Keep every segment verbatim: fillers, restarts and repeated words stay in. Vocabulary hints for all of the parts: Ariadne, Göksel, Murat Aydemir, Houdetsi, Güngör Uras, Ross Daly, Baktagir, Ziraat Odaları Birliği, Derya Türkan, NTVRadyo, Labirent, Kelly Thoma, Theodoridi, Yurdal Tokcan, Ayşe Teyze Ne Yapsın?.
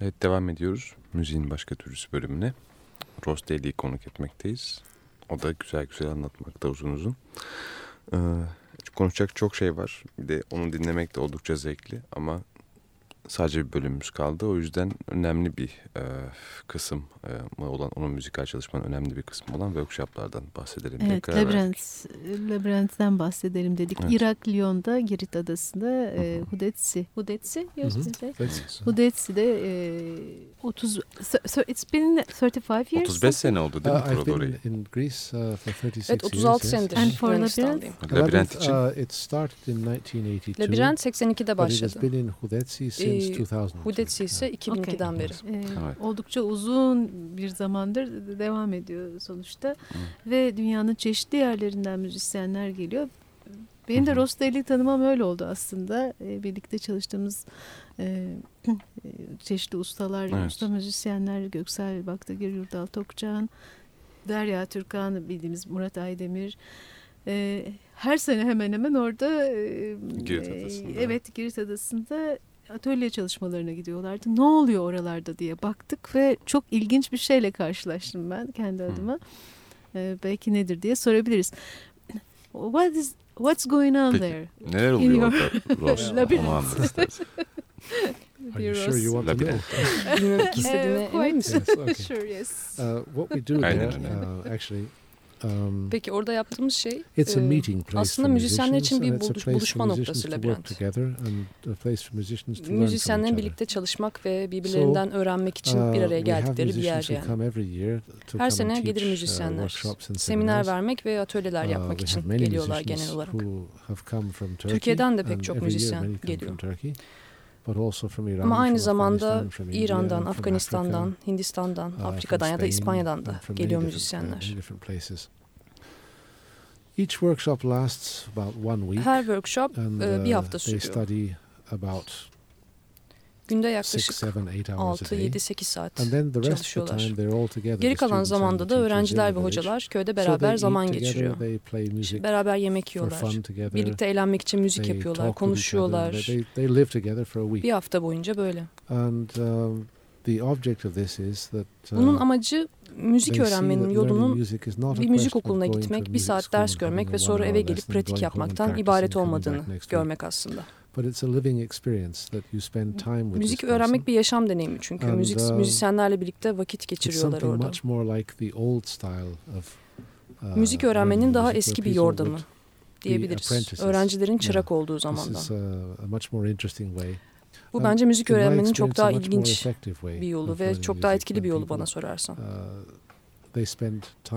Evet, devam ediyoruz. Müziğin başka türlüsü bölümüne. Ross Daly'yi konuk etmekteyiz. O da güzel güzel anlatmakta uzun uzun. Ee, konuşacak çok şey var. Bir de onu dinlemek de oldukça zevkli ama sadece bir bölümümüz kaldı. O yüzden önemli bir e, kısım e, olan, onun müzikal çalışmanın önemli bir kısmı olan workshoplardan bahsedelim. Evet, Labirent, Labirent'den bahsedelim dedik. Evet. Irak, Lyon'da, Girit Adası'nda e, Houdetsi. Houdetsi? Houdetsi'de otuz, so, so it's been thirty-five years. otuz beş sene oldu değil mi uh, Theodoridi? I've been in Greece uh, for thirty-six evet, otuz altı years. And for Labirent? Labirent için? Uh, it started in bin dokuz yüz seksen iki. Labirent seksen ikide başladı. But it has been in Houdetsi since Houdetsi ise iki bin ikiden okay. beri. Ee, evet. Oldukça uzun bir zamandır devam ediyor sonuçta. Hı. Ve dünyanın çeşitli yerlerinden müzisyenler geliyor. Benim de Ross Daly'yi tanımam öyle oldu aslında. Ee, birlikte çalıştığımız e, çeşitli ustalar, evet. usta müzisyenler, Göksel, Baktagir, Yurdal Tokcan, Derya Türkan, bildiğimiz Murat Aydemir. Ee, her sene hemen hemen orada e, Girit Adası'nda. Evet, Girit Adası'nda atölye çalışmalarına gidiyorlardı. Ne oluyor oralarda diye baktık ve çok ilginç bir şeyle karşılaştım ben kendi adıma. Ee, belki nedir diye sorabiliriz. What is what's going on Peki, there? Neler oluyor your... orada? Ross, onu anlat istersen. Are you sure you want to know? uh, quite sure, yes. Uh, what we do there, uh, actually. Um, Peki orada yaptığımız şey e, aslında müzisyenler için bir buluş, buluşma noktası Labirent. Müzisyenlerin birlikte çalışmak ve birbirlerinden so, öğrenmek için uh, bir araya geldikleri bir yer yani. Her sene gelir müzisyenler, uh, seminer vermek ve atölyeler uh, yapmak için geliyorlar genel olarak. Türkiye'den de pek çok müzisyen geliyor. Ama aynı zamanda İran'dan, Afganistan'dan, Hindistan'dan, Afrika'dan ya da İspanya'dan da geliyor müzisyenler. Her workshop bir hafta sürüyor. Günde yaklaşık altı yedi sekiz saat çalışıyorlar. Geri kalan zamanda da öğrenciler ve hocalar köyde beraber zaman geçiriyor. Beraber yemek yiyorlar. Birlikte eğlenmek için müzik yapıyorlar, konuşuyorlar. Bir hafta boyunca böyle. Bunun amacı müzik öğrenmenin yolunun bir müzik okuluna gitmek, bir saat ders görmek ve sonra eve gelip pratik yapmaktan ibaret olmadığını görmek aslında. But it's a living experience that you spend time with. Müzik öğrenmek bir yaşam deneyimi çünkü and, müzik uh, müzisyenlerle birlikte vakit geçiriyorlar orada. Much more like the old style of, uh, müzik öğrenmenin daha eski bir yordamı diyebiliriz. Öğrencilerin çırak yeah. olduğu zamandan. Bu bence müzik öğrenmenin çok daha ilginç bir yolu ve çok daha etkili bir yolu bana sorarsan.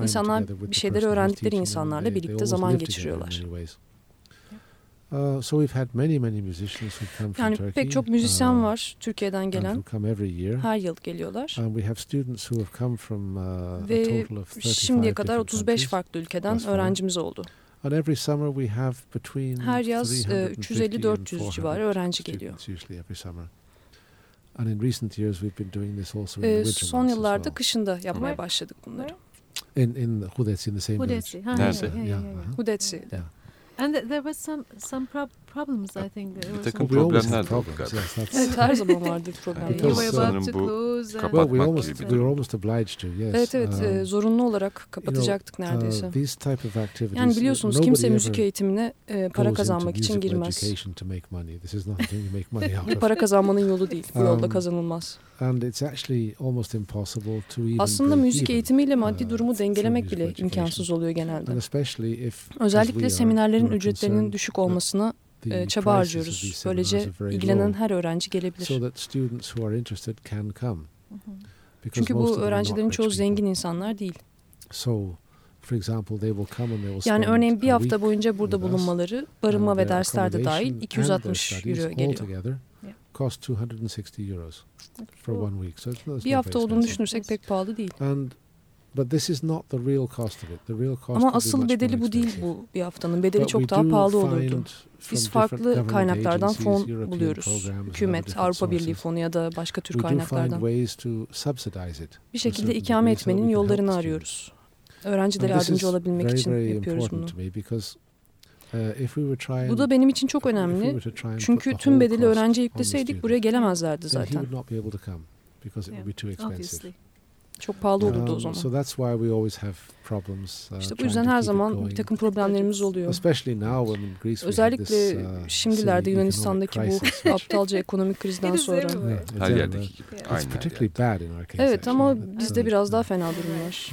İnsanlar bir şeyleri öğrendikleri insanlarla birlikte zaman geçiriyorlar. Uh, so we've had many many musicians who come from yani Turkey. Yani pek çok müzisyen var uh, Türkiye'den gelen. Her yıl geliyorlar. And we have students who have come from uh, a total of thirty-five. Ve şimdiye kadar otuz beş farklı ülkeden öğrencimiz oldu. And every summer we have between her yaz üç yüz elli dört yüz civarı öğrenci geliyor. And in recent years we've been doing this also in the winter. Son yıllarda well. kışında yapmaya başladık bunları. In in Houdetsi in the same village. Houdetsi. And there was some some prob- problems I think. Bir takım problemler problemler. Her zaman vardı problemler. Sanırım bu kapatmak gibi bir durum. Evet evet zorunlu olarak kapatacaktık neredeyse. Yani biliyorsunuz kimse müzik eğitimine para kazanmak için girmez. Bu para kazanmanın yolu değil. Bu yolda kazanılmaz. Aslında müzik eğitimiyle maddi durumu dengelemek bile imkansız oluyor genelde. Özellikle seminerlerin ücretlerinin düşük olmasına çaba harcıyoruz. Böylece ilgilenen her öğrenci gelebilir. Çünkü bu öğrencilerin çoğu zengin insanlar değil. Yani örneğin bir hafta boyunca burada bulunmaları, barınma ve dersler de dahil iki yüz altmış euro geliyor. Bir hafta olduğunu düşünürsek pek pahalı değil. Ama asıl bedeli bu değil bu bir haftanın. Bedeli çok daha pahalı olurdu. Biz farklı kaynaklardan fon buluyoruz. Hükümet, Avrupa Birliği fonu ya da başka tür kaynaklardan. Bir şekilde ikame etmenin yollarını arıyoruz. Öğrencilere yardımcı olabilmek için yapıyoruz bunu. Bu da benim için çok önemli. Çünkü tüm bedeli öğrenciye yükleseydik buraya gelemezlerdi zaten. because it yeah, would be too expensive. Obviously. Çok pahalı olurdu um, o zaman. So that's why we always have problems. Uh, işte bu yüzden her zaman bir takım problemlerimiz oluyor. Especially now when in Greece. Özellikle this, uh, şimdilerde Yunanistan'daki bu aptalca ekonomik krizden sonra. Yeah, her yerdeki gibi. Yeah. It's particularly bad in our case. Evet ama yeah. bizde biraz daha fena durum var.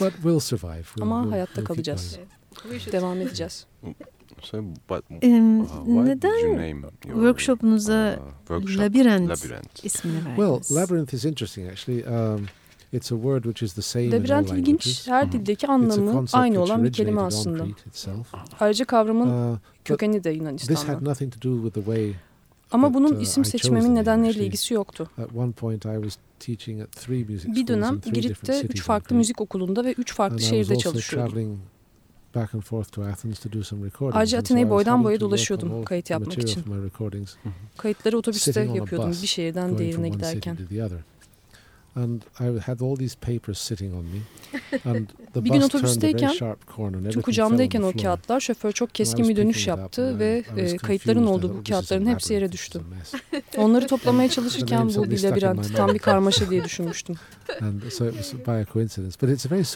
But we'll survive. We'll, ama we'll, hayatta we'll kalacağız. Devam edeceğiz. So, but, uh, neden workshopunuza uh, workshop, Labirent, Labirent ismini verdiniz? Well, Labirent is interesting actually. Um, it's a word which is the same in all languages. Labirent ilginç, her dildeki anlamı aynı olan bir kelime aslında. Ayrıca kavramın uh, kökeni de Yunanistan'da. This had nothing to do with the way. Ama bunun isim seçmemin nedenleriyle ilgisi yoktu. Bir dönem Girit'te üç farklı müzik okulunda ve üç farklı şehirde çalışıyordum. Back and forth to Athens to do some recordings. Ayrıca Atina'yı boydan boya dolaşıyordum kayıt yapmak için. Kayıtları otobüste yapıyordum bir şehirden diğerine giderken. And I had all these papers sitting on me. And the bus turned a very sharp corner. Çünkü kucağımdayken o kağıtlar, şoför çok keskin bir dönüş yaptı ve e, kayıtların olduğu bu kağıtların hepsi yere düştü. Onları toplamaya çalışırken bu bir labirent, tam bir karmaşa diye düşünmüştüm.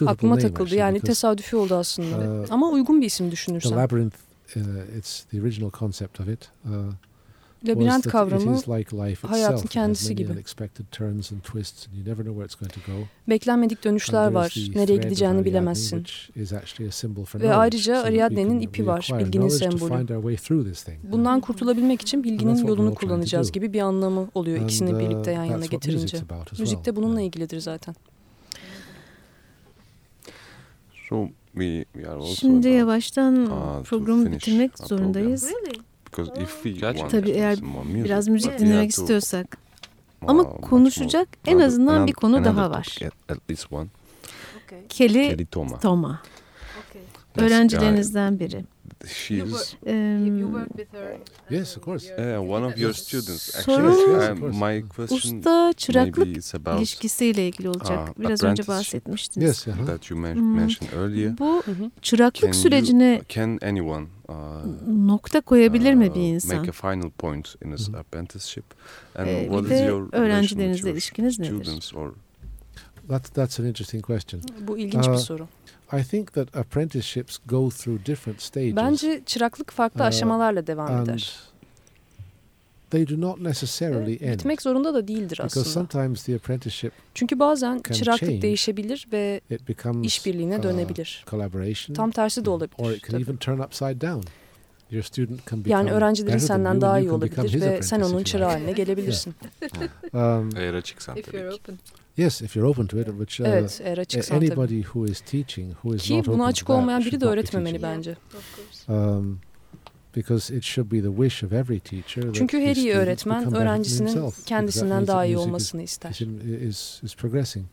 Aklıma takıldı, yani tesadüfi oldu aslında. Ama uygun bir isim düşünürsen. Labirent kavramı hayatın kendisi gibi. Beklenmedik dönüşler var, nereye gideceğini bilemezsin. Ve ayrıca Ariadne'nin ipi var, bilginin sembolü. Bundan kurtulabilmek için bilginin yolunu kullanacağız gibi bir anlamı oluyor ikisini birlikte yan yana getirince. Müzik de bununla ilgilidir zaten. Şimdi yavaştan programı bitirmek zorundayız. Tabii eğer biraz müzik dinlemek istiyorsak. Ama konuşacak en azından bir konu daha var. Kelly Thoma. Öğrencilerinizden biri. Sorum usta çıraklık ilişkisiyle ilgili olacak. Biraz önce bahsetmiştiniz. Bu çıraklık sürecine nokta koyabilir mi bir insan? Bir de öğrencilerinizle ilişkiniz nedir? Bu ilginç bir soru. I think that apprenticeships go through different stages. Bence çıraklık farklı aşamalarla devam eder. They do not necessarily end. Bitmek zorunda da değildir aslında. Because sometimes the apprenticeship. Çünkü bazen çıraklık değişebilir ve işbirliğine dönebilir. Tam tersi de olabilir. Or it can even turn upside down. Your student can become. Yani öğrencilerin senden daha iyi olabilir ve sen onun çırağı haline gelebilirsin. Eğer açıksan tabii ki. Yes, if you're open to it, which uh, evet, eğer açıksan tabii. Anybody who is teaching, who is not open to that, ki buna açık olmayan biri de öğretmemeli bence. Um, because it should be the wish of every teacher that. Çünkü her iyi öğretmen öğrencisinin kendisinden daha iyi olmasını ister. Is, is progressing.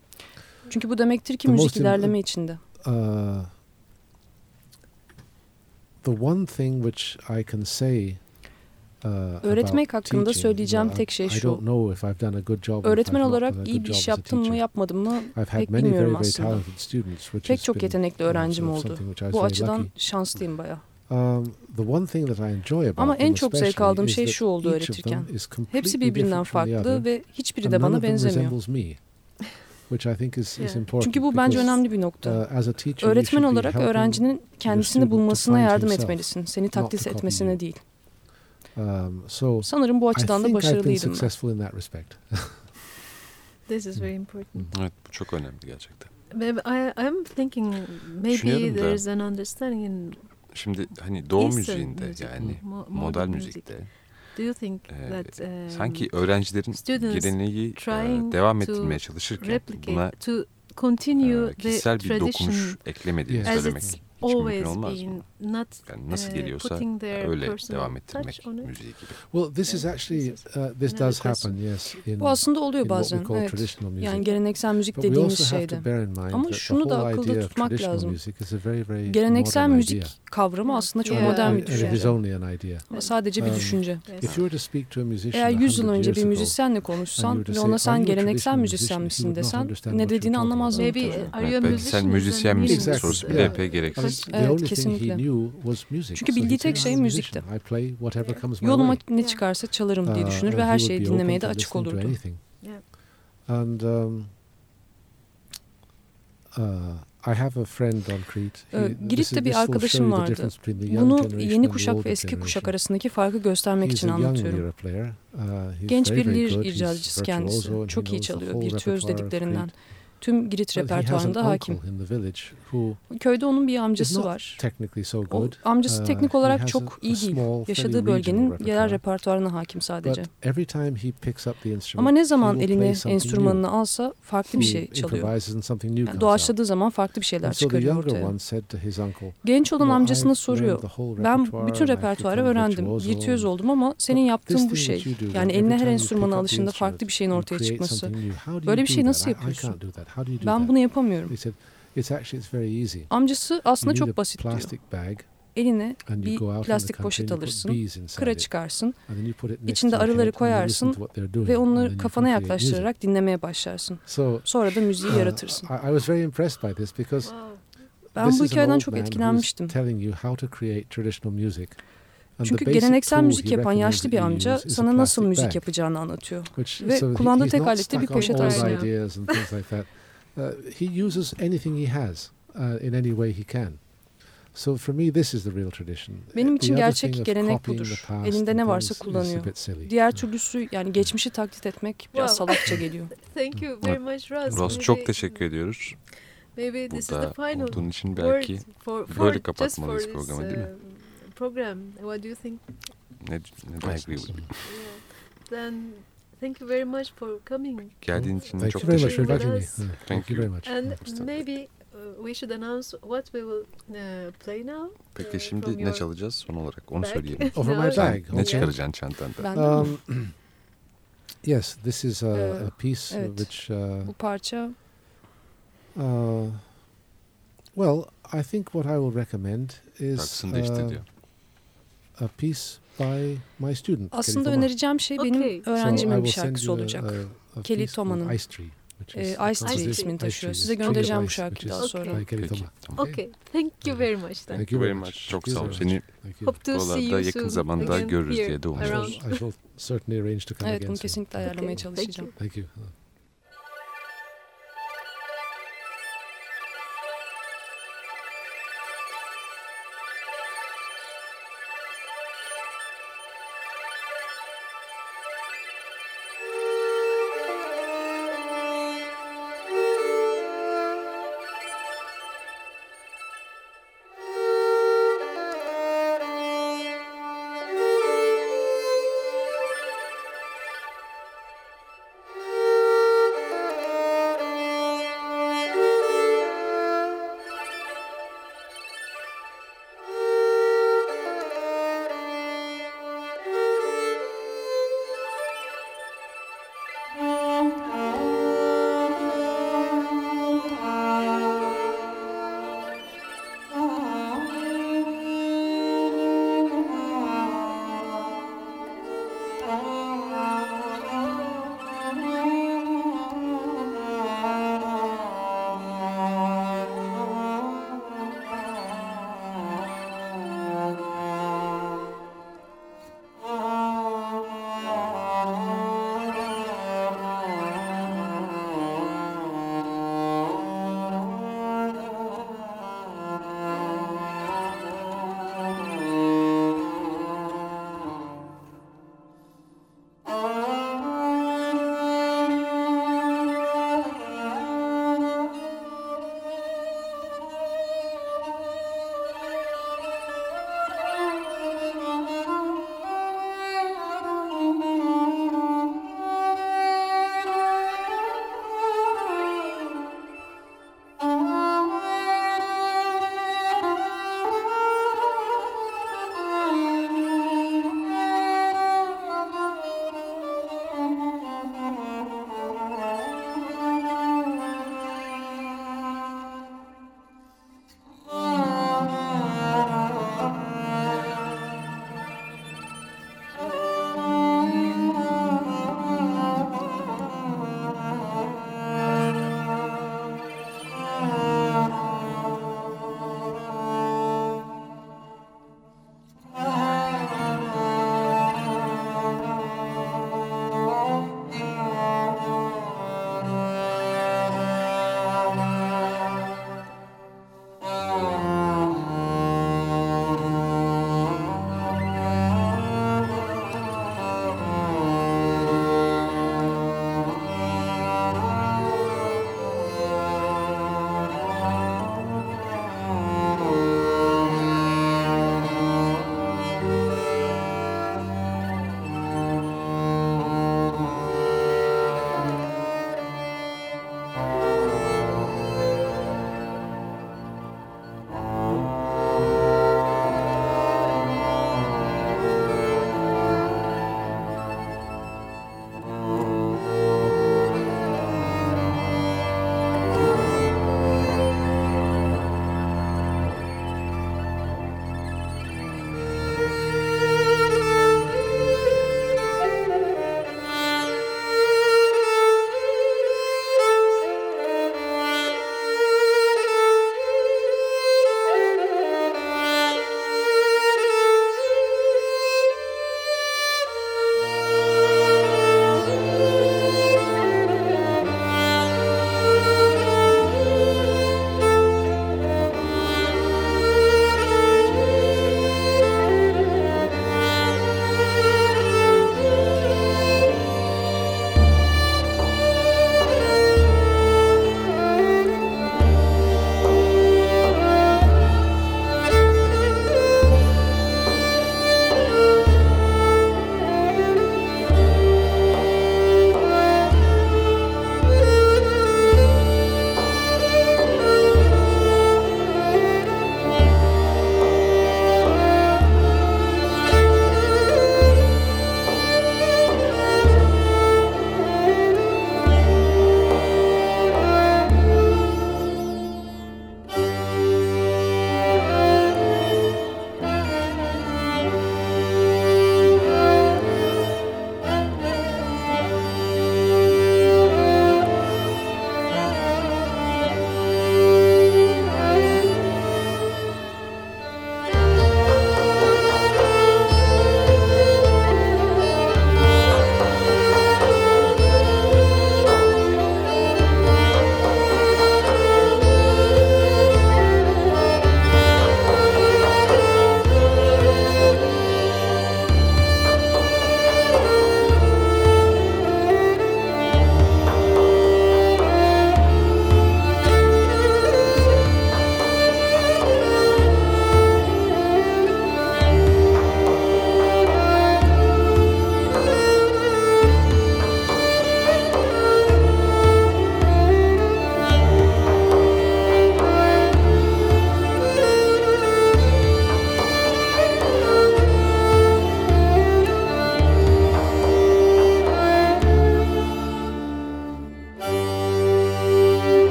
Çünkü bu demektir ki müzik ilerleme içinde. Uh, the one thing which I can say. Öğretmek hakkında söyleyeceğim tek şey şu. Öğretmen olarak iyi bir iş yaptım mı yapmadım mı pek bilmiyorum aslında. Pek çok yetenekli öğrencim oldu. Bu açıdan şanslıyım bayağı. Ama en çok zevk aldığım şey şu oldu öğretirken. Hepsi birbirinden farklı ve hiçbiri de bana benzemiyor. Which I think is, yeah. is important. Çünkü bu bence önemli bir nokta. Uh, Öğretmen olarak öğrencinin kendisini bulmasına yardım etmelisin. Seni taklit etmesine değil. Um, so sanırım bu açıdan da başarılıydım. This is very important. Evet, bu çok önemli gerçekten. Maybe I, I'm thinking maybe there is an understanding in. Şimdi hani doğu müziğinde music, yani mo- modal müzikte. Do you think that um, sanki öğrencilerin geleneği uh, devam ettirmeye çalışırken buna to continue uh, kişisel the bir dokunuş eklemediğini yeah. söylemek. Always being not uh, putting their personal touch on it. Well, this is actually uh, this does happen, yes. In, bu aslında oluyor bazen, evet. Yani geleneksel müzik dediğimiz şeyde. Ama şunu da akılda tutmak lazım. Geleneksel müzik kavramı aslında çok yeah. modern bir düşünce. Ama sadece bir düşünce. Eğer yüz yıl önce bir müzisyenle konuşsan ve ona sen geleneksel müzisyen misin desen ne dediğini anlamaz. Maybe sen müzisyen misin sorusu bile epey gereksiz. Evet, kesinlikle. Çünkü bildiği tek şey müzikti. Yoluma ne çıkarsa çalarım diye düşünür ve her şeyi dinlemeye de açık olurdu. Yeah. And um, uh, I have a friend on Crete. He, Girit'te bir arkadaşım vardı. Bunu yeni kuşak ve eski kuşak arasındaki farkı göstermek için anlatıyorum. Uh, Genç bir lir icatçısı kendisi. Also, Çok iyi çalıyor, virtüöz dediklerinden. Tüm Girit repertuarında hakim. Köyde onun bir amcası var. O amcası teknik olarak çok iyi değil. Yaşadığı bölgenin yerel repertuarına hakim sadece. Ama ne zaman eline enstrümanını alsa farklı bir şey çalıyor. Yani doğaçladığı zaman farklı bir şeyler çıkarıyor ortaya. Genç olan amcasına soruyor. Ben bütün repertuarı öğrendim. Virtüöz oldum ama senin yaptığın bu şey. Yani eline her enstrümana alışında farklı bir şeyin ortaya çıkması. Böyle bir şey nasıl yapıyorsun? Ben bunu yapamıyorum. Amcası aslında çok basit diyor. Eline bir plastik poşet alırsın, kıra çıkarsın, içinde arıları koyarsın ve onları kafana yaklaştırarak dinlemeye başlarsın. Sonra da müziği yaratırsın. Ben bu hikayeden çok etkilenmiştim. Çünkü geleneksel müzik yapan yaşlı bir amca sana nasıl müzik yapacağını anlatıyor. Ve kullandığı tek alette bir poşet aslında. Benim için gerçek gelenek budur. Elinde ne varsa kullanıyor. Diğer türlüsü, yani geçmişi taklit etmek biraz salakça geliyor. Ross, çok teşekkür ediyoruz. Burada olduğun için belki böyle kapatmalıyız programı, değil mi? Program. What do you think? I, I agree with you. Yeah. Then thank you very much for coming. Geldiğiniz için çok teşekkür ederiz. Thank you very much. And maybe uh, we should announce what we will uh, play now. Peki uh, şimdi ne çalacağız son olarak? Onu söyleyelim. Over my bag. Ne çıkaracaksın çantandan? Um, yes, this is a, a piece evet. which. Uh, Bu parça. Uh, well, I think what I will recommend is. Uh, A piece by my student. Aslında önereceğim şey benim okay. öğrencimin so bir şarkısı olacak. A, a Kelly Thoma'nın Ice Tree, e, Ice Tree ismini taşıyor. Size göndereceğim bu şarkıyı daha sonra. Okay. okay, thank you very much. Thank, thank you very much. Çok sağ ol. Seni buralarda yakın zamanda görürüz diye de umuyoruz. Evet, bunu kesinlikle ayarlamaya çalışacağım. Thank you.